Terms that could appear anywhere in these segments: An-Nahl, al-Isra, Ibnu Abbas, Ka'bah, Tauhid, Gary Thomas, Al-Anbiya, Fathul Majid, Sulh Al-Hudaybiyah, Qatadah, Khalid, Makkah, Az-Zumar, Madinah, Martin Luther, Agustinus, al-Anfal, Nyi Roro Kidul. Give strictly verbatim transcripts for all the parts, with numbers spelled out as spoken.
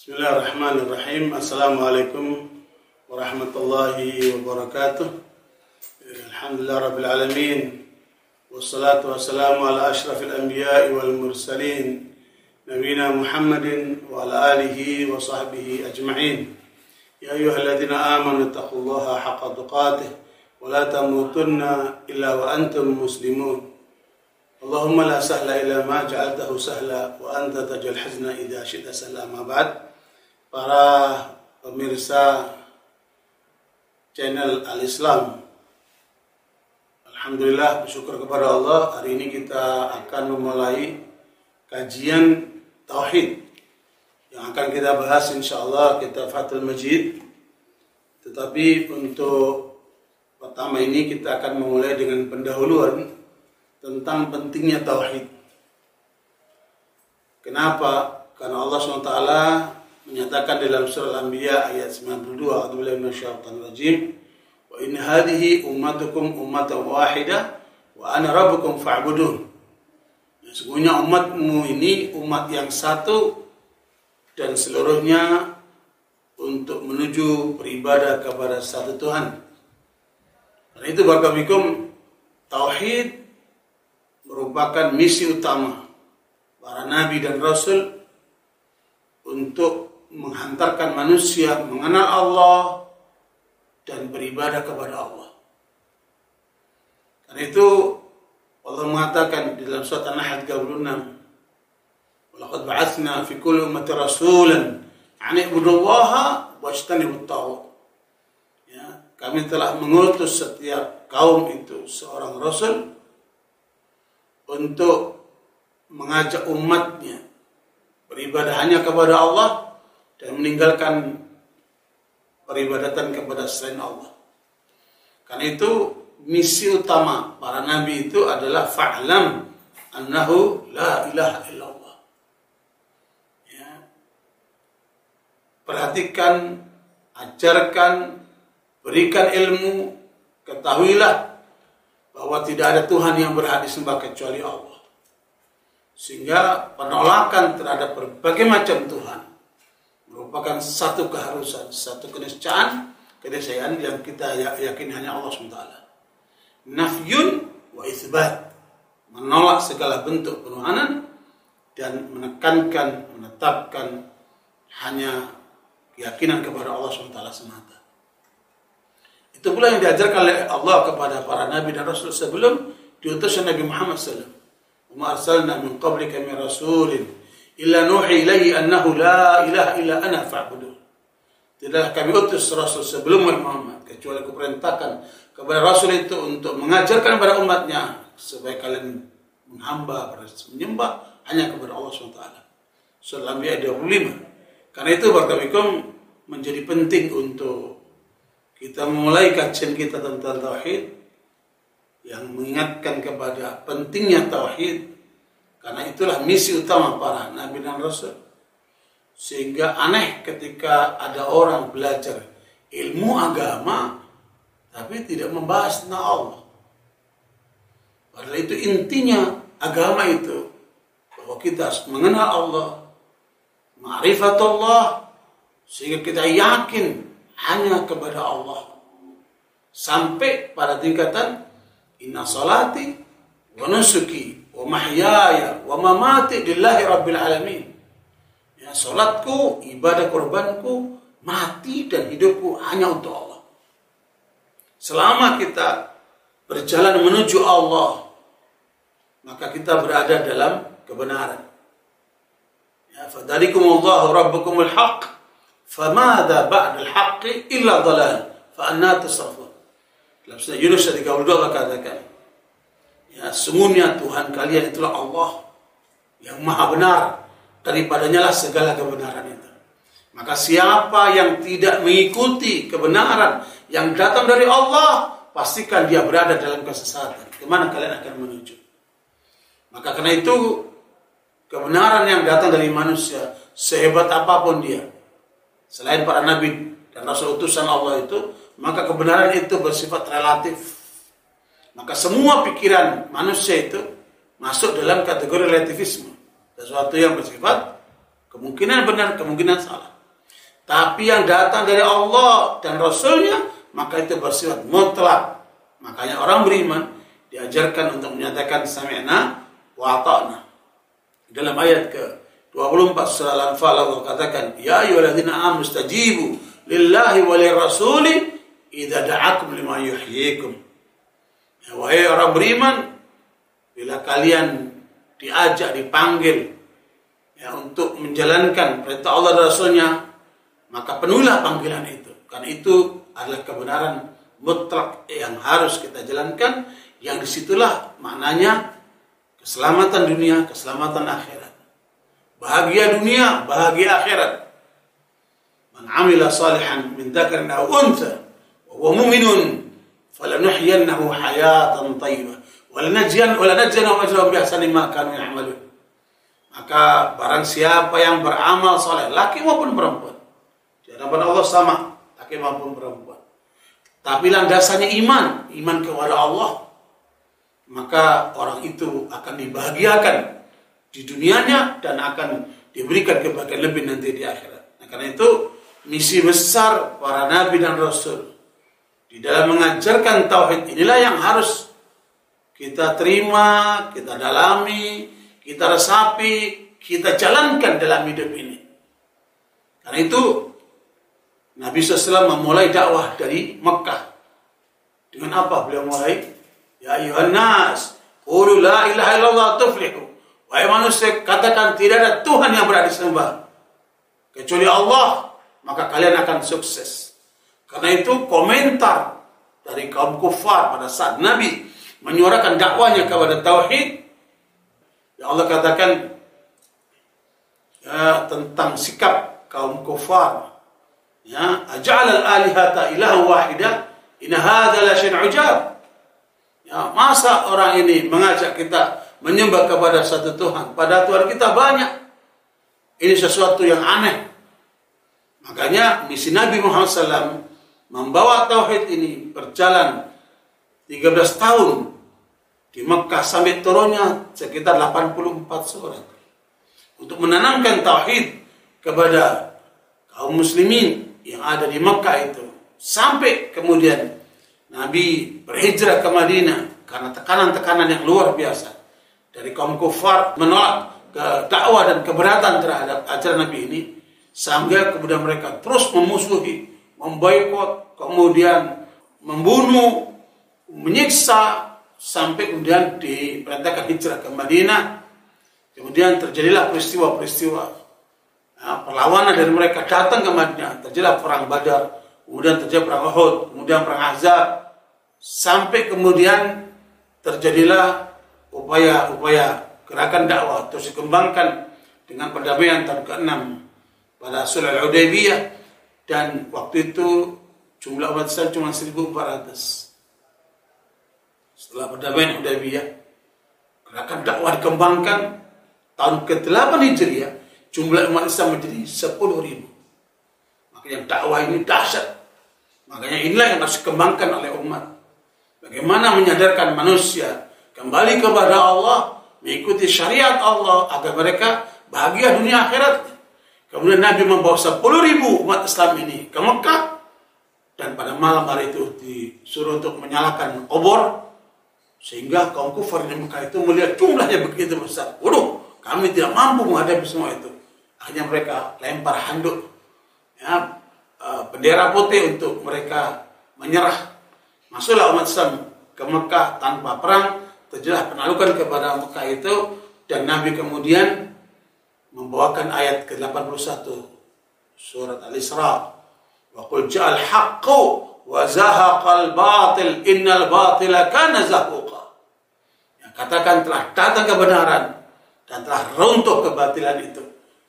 Bismillahirrahmanirrahim. Assalamualaikum warahmatullahi wabarakatuh. Alhamdulillah Rabbil Alamin. Wassalatu wassalamu ala ashrafil anbiya wal mursalin Nabina Muhammadin wa ala alihi wa sahbihi ajma'in. Ya ayyuhalladhina amanu taqullaha haqqa tuqatih wa la tamutunna illa wa antum muslimun. Allahumma la sahla illa ma ja'altahu sahla wa anta taj'al hazna idha shi'ta sahla. Ma ba'd. Para pemirsa channel Al-Islam, alhamdulillah, bersyukur kepada Allah. Hari ini kita akan memulai kajian Tauhid yang akan kita bahas insyaallah kita Fathul Majid. Tetapi untuk pertama ini kita akan memulai dengan pendahuluan tentang pentingnya Tauhid. Kenapa? Karena Allah subhanahu wa taala menyatakan dalam surah Al-Anbiya ayat sembilan puluh dua, a'udzubillahi minasyaitonir rajim, wa in hadhihi ummatukum ummatan wahidah wa ana rabbukum fa'budun. Sesungguhnya umatmu ini umat yang satu dan seluruhnya untuk menuju beribadah kepada satu Tuhan. Karena itu barakallahu fikum, tauhid merupakan misi utama para nabi dan rasul untuk menghantarkan manusia mengenal Allah dan beribadah kepada Allah. Karena itu Allah mengatakan di dalam surat An-Nahl tiga puluh enam, "Walaqad ba'atsna fi kulli ummatin rasulan an i'budu Allaha wajtanibut taghut." Ya, kami telah mengutus setiap kaum itu seorang rasul untuk mengajak umatnya beribadah hanya kepada Allah dan meninggalkan peribadatan kepada selain Allah. Karena itu misi utama para nabi itu adalah fa'lam annahu la ilaha illallah. Ya. Perhatikan, ajarkan, berikan ilmu, ketahuilah bahwa tidak ada Tuhan yang berhak disembah kecuali Allah. Sehingga penolakan terhadap berbagai macam Tuhan merupakan satu keharusan, satu keniscayaan, keniscayaan yang kita yakin hanya Allah subhanahu wa taala. Nafyun wa itsbat, menolak segala bentuk penuhanan dan menekankan, menetapkan hanya keyakinan kepada Allah subhanahu wa taala semata. Itu pula yang diajarkan oleh Allah kepada para nabi dan rasul sebelum diutusnya Nabi Muhammad sallallahu alaihi wasallam. "Wa arsalna min qablika min rasulin illa nuhi ilaihi annahu la ilaha illa ana fa'budu." Tidaklah kami utus rasul sebelum Muhammad kecuali aku perintahkan kepada rasul itu untuk mengajarkan kepada umatnya supaya kalian menghamba, menyembah hanya kepada Allah subhanahu wa taala. Surah Al-Anbiya dua puluh lima. Karena itu barakallahu fikum, menjadi penting untuk kita mulai kajian kita tentang tauhid yang mengingatkan kepada pentingnya tauhid. Karena itulah misi utama para nabi dan rasul. Sehingga aneh ketika ada orang belajar ilmu agama tapi tidak membahas tentang Allah. Padahal itu intinya agama itu, bahwa kita harus mengenal Allah, ma'rifatullah, sehingga kita yakin hanya kepada Allah. Sampai pada tingkatan inna salati wa nusuki wa mahyaya wa mamati lillahi rabbil alamin. Ya, salatku, ibadah kurbanku, mati dan hidupku hanya untuk Allah. Selama kita berjalan menuju Allah, maka kita berada dalam kebenaran. Ya, fadalikumullahu rabbukumul haq, famadha ba'dal haqqi illa dhalal, fa'anna tasrafun. Dalam surah Yunus tiga puluh dua Allah katakan, ya, sungguhnya Tuhan kalian itulah Allah yang maha benar, daripadanya lah segala kebenaran itu. Maka siapa yang tidak mengikuti kebenaran yang datang dari Allah, pastikan dia berada dalam kesesatan. Kemana kalian akan menuju? Maka karena itu kebenaran yang datang dari manusia, sehebat apapun dia, selain para nabi dan rasul utusan Allah itu, maka kebenaran itu bersifat relatif. Maka semua pikiran manusia itu masuk dalam kategori relativisme, sesuatu yang bersifat Kemungkinan benar, kemungkinan salah. Tapi yang datang dari Allah dan Rasulnya, maka itu bersifat mutlak. Makanya orang beriman diajarkan untuk menyatakan sami'na wa ta'na. Dalam ayat ke dua puluh empat surah Al-Anfal Allah katakan, ya ayyuhalladzina amanu istajibu lillahi wa lirrasuli idza da'akum lima yuhyikum. Ya, wahai orang beriman, bila kalian diajak, dipanggil ya, untuk menjalankan perintah Allah dan Rasulnya, maka penuhilah panggilan itu. Karena itu adalah kebenaran mutlak yang harus kita jalankan, yang disitulah maknanya keselamatan dunia, keselamatan akhirat. Bahagia dunia, bahagia akhirat. Man amila salihan min dzakarin aw untha wa huwa mu'minun falanuhyiyannahu hayatan thayyibah wa lanajziyannahum ajrahum bi ahsani ma kanu ya'malun. Maka barang siapa yang beramal saleh, laki maupun perempuan, di hadapan Allah sama, laki maupun perempuan. Tapi landasannya iman, iman kepada Allah, maka orang itu akan dibahagiakan di dunianya dan akan diberikan kebahagiaan lebih nanti di akhirat. Nah, karena itu misi besar para nabi dan rasul di dalam mengajarkan tauhid inilah yang harus kita terima, kita dalami, kita resapi, kita jalankan dalam hidup ini. Karena itu Nabi shallallahu alaihi wasallam memulai dakwah dari Mekah. Dengan apa beliau mulai? Ya ayuhan nas, qulu la ilaha illallah tuflihu. Wahai manusia, katakan tidak ada Tuhan yang berhak disembah kecuali Allah, maka kalian akan sukses. Karena itu komentar dari kaum kufar pada saat Nabi menyuarakan dakwahnya kepada tauhid, ya Allah katakan ya, tentang sikap kaum kufar. Ya, aj'alal alihata ilahan wahida, in hadza la syai'un ujab. Ya, masa orang ini mengajak kita menyembah kepada satu Tuhan, pada Tuhan kita banyak. Ini sesuatu yang aneh. Makanya misi Nabi Muhammad shallallahu alaihi wasallam membawa tauhid ini berjalan tiga belas tahun di Mekah sampai turunnya sekitar delapan puluh empat surat untuk menanamkan tauhid kepada kaum muslimin yang ada di Mekah itu. Sampai kemudian Nabi berhijrah ke Madinah karena tekanan-tekanan yang luar biasa dari kaum kufar menolak dakwah dan keberatan terhadap ajaran Nabi ini, sehingga kemudian mereka terus memusuhi, memboikot, kemudian membunuh, menyiksa, sampai kemudian diperintahkan hijrah ke Madinah. Kemudian terjadilah peristiwa-peristiwa nah, perlawanan dari mereka datang ke Madinah. Terjadilah perang Badar, kemudian terjadi perang Uhud, kemudian perang Ahzab, sampai kemudian terjadilah upaya-upaya gerakan dakwah terus dikembangkan dengan perdamaian tahun keenam pada Sulh Al-Hudaybiyah, dan waktu itu jumlah umat Islam cuma seribu empat ratus. Setelah perdamaian Hudaybiyah, gerakan dakwah dikembangkan tahun ke delapan Hijriah, jumlah umat Islam menjadi sepuluh ribu. Makanya dakwah ini dahsyat. Makanya inilah yang harus dikembangkan oleh umat. Bagaimana menyadarkan manusia kembali kepada Allah, mengikuti syariat Allah, agar mereka bahagia dunia akhirat. Kemudian Nabi membawa sepuluh ribu umat Islam ini ke Mekah, dan pada malam hari itu disuruh untuk menyalakan obor, sehingga kaum kufar di Mekah itu melihat jumlahnya begitu besar. Waduh, kami tidak mampu menghadapi semua itu. Akhirnya mereka lempar handuk, ya, bendera putih untuk mereka menyerah. Masuklah umat Islam ke Mekah tanpa perang. Terjadilah penaklukan kepada Mekah itu, dan Nabi kemudian membawakan ayat ke delapan puluh satu surat Al-Isra. Wa qul ja'al haqqu wa zahaqal batil innal batila kana zahuqa. Yang katakan telah datang kebenaran dan telah runtuh kebatilan itu.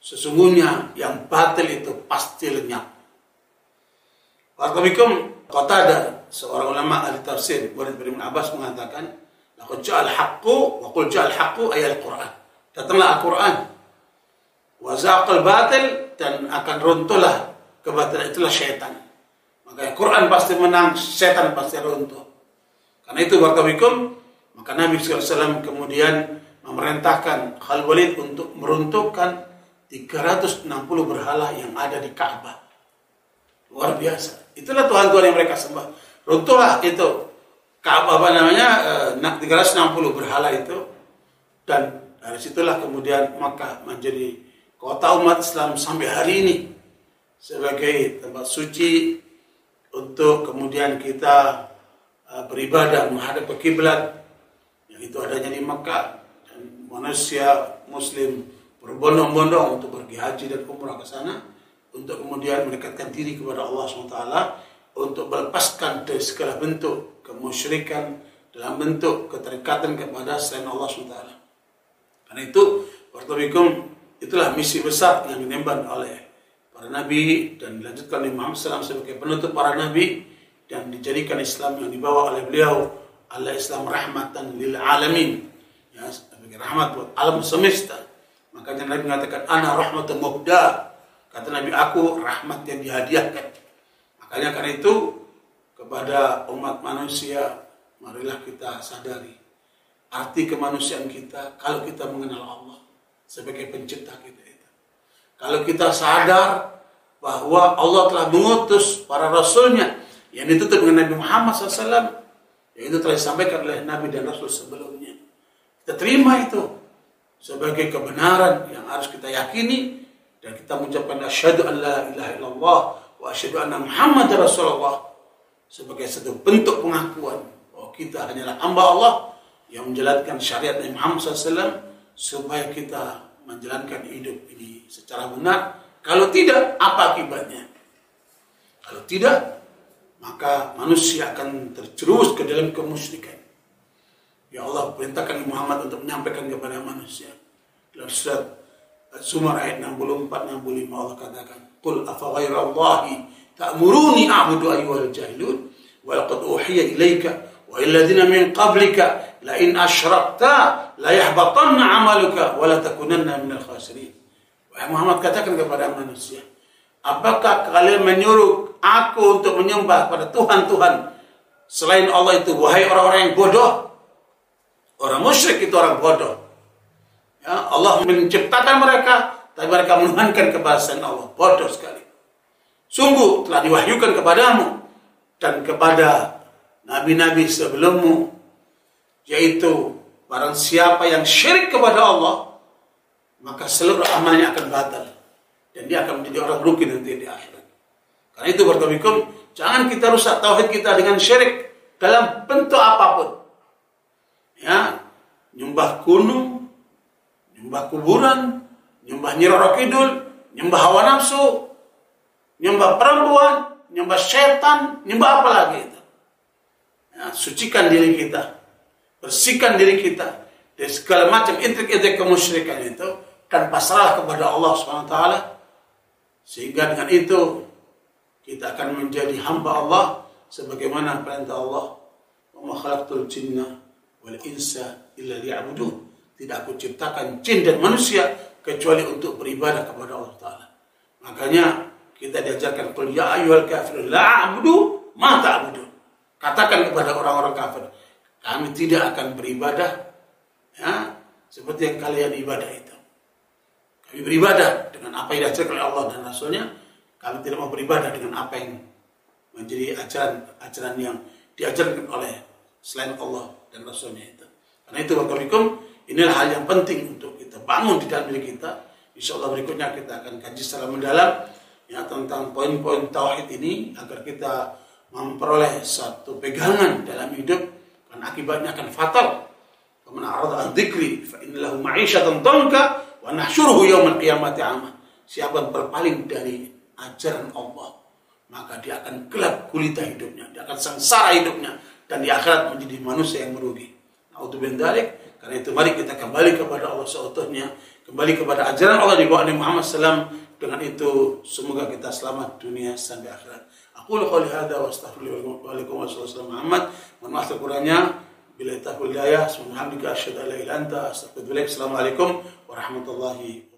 Sesungguhnya yang batil itu pasti lenyap. Warahmatullahi Qatadah, seorang ulama ahli tafsir, murid Ibnu Abbas mengatakan, laqad ja'al haqqu wa qul ja'al haqqu ayat Al-Qur'an. Datanglah Al-Qur'an. Wa zaqal batil, dan akan runtuhlah kebatilan, itulah syaitan. Maka Al-Qur'an pasti menang, syaitan pasti runtuh. Karena itu wartabikum, maka Nabi shallallahu alaihi wasallam kemudian memerintahkan Khalid untuk meruntuhkan tiga ratus enam puluh berhala yang ada di Ka'bah. Luar biasa. Itulah Tuhan-Tuhan yang mereka sembah. Runtuhlah itu Ka'bah apa namanya tiga ratus enam puluh berhala itu. Dan dari situlah kemudian Makkah menjadi kota umat Islam sampai hari ini. Sebagai tempat suci untuk kemudian kita beribadah menghadap ke kiblat yang itu adanya di Makkah. Dan manusia muslim berbondong-bondong untuk pergi haji dan umrah ke sana, untuk kemudian mendekatkan diri kepada Allah subhanahu wa taala, untuk melepaskan dari segala bentuk kemusyrikan dalam bentuk keterikatan kepada selain Allah subhanahu wa taala. Karena itu, wartabikum, itulah misi besar yang diemban oleh para nabi dan dilanjutkan oleh Muhammad shallallahu alaihi wasallam sebagai penutup para nabi dan dijadikan Islam yang dibawa oleh beliau ala Islam rahmatan lil alamin, ya, sebagai rahmat buat alam semesta. Makanya Nabi mengatakan ana rahmatun mubda, kata Nabi aku rahmat yang dihadiahkan. Makanya karena itu kepada umat manusia marilah kita sadari arti kemanusiaan kita kalau kita mengenal Allah sebagai pencipta kita itu. Kalau kita sadar bahwa Allah telah mengutus para rasulnya yang ditutup dengan Nabi Muhammad shallallahu alaihi wasallam, yang itu telah disampaikan oleh Nabi dan Rasul sebelumnya, kita terima itu sebagai kebenaran yang harus kita yakini dan kita mengucapkan asyhadu an la ilaha illallah wa asyhadu anna muhammadar rasulullah sebagai satu bentuk pengakuan bahwa kita hanyalah hamba Allah yang menjalankan syariat Nabi Muhammad shallallahu alaihi wasallam supaya kita menjalankan hidup ini secara benar. Kalau tidak, apa akibatnya? Kalau tidak, maka manusia akan terjerumus ke dalam kemusyrikan. Ya Allah perintahkan Muhammad untuk menyampaikan kepada manusia. Dalam surat Az-Zumar ayat enam puluh empat enam puluh lima Allah katakan, "Qul afa ghairallahi ta'muruni a'budu ayyuhal jahilun wa laqad uhiya ilayka wa illadzina min qablika la in asyrakta la yahbatanna 'amaluka wa la takunanna minal khasirin." Wahai Muhammad, katakan kepada manusia, apakah kalian menyuruh aku untuk menyembah pada tuhan-tuhan selain Allah itu, wahai orang-orang yang bodoh? Orang musyrik itu orang bodoh. Ya, Allah menciptakan mereka, tapi mereka menuhankan kebahasan Allah. Bodoh sekali. Sungguh telah diwahyukan kepadamu dan kepada nabi-nabi sebelummu, yaitu barang siapa yang syirik kepada Allah, maka seluruh amalnya akan batal. Dan dia akan menjadi orang rugi nanti di akhirat. Karena itu, wartabikum, jangan kita rusak tauhid kita dengan syirik dalam bentuk apapun. Ya, nyembah gunung, nyembah kuburan, nyembah Nyi Roro Kidul, nyembah hawa nafsu, nyembah perempuan, nyembah setan, nyembah apa lagi itu. Ya, sucikan diri kita, bersihkan diri kita dari segala macam intrik-intrik kemusyrikan itu dan pasrah kepada Allah subhanahu wa taala, sehingga dengan itu kita akan menjadi hamba Allah sebagaimana perintah Allah, "Wa ma khalaqtul jinna wal insa illa liya'budun." Tidak aku ciptakan jin dan manusia kecuali untuk beribadah kepada Allah Ta'ala. Makanya kita diajarkan, "Qul ya ayyuhal kafirun la a'budu ma ta'budun." Katakan kepada orang-orang kafir, kami tidak akan beribadah, ya, seperti yang kalian ibadah itu. Kami beribadah dengan apa yang diajarkan oleh Allah dan Rasulnya. Kami tidak mau beribadah dengan apa yang menjadi ajaran-ajaran yang diajarkan oleh selain Allah dan Rasulnya itu. Karena itu, warahmatullahi inilah hal yang penting untuk kita bangun di dalam diri kita. Insya Allah berikutnya kita akan kaji secara mendalam, ya, tentang poin-poin tauhid ini agar kita memperoleh satu pegangan dalam hidup, karena akibatnya akan fatal. Faman arada an-dzikri fa inna lahu ma'isyatan dhanka wa nahsyuruhu yawmal qiyamati a'ma. Siapa berpaling dari ajaran Allah, maka dia akan gelap gulita hidupnya, dia akan sengsara hidupnya, dan di akhirat menjadi manusia yang merugi. Naudzubillah. Karena itu mari kita kembali kepada Allah seutuhnya, kembali kepada ajaran Allah di bawah Nabi Muhammad shallallahu alaihi wasallam. Dengan itu semoga kita selamat dunia sampai akhirat. Aku qouli hadza wa astaghfirullahi wa lakum wa sallallahu Muhammad. Mohon maaf kurangnya. Bila taufiq hidayah, subhanallah, asyhadu an la ilaha illa anta, astaghfiruka. Assalamualaikum warahmatullahi wabarakatuh.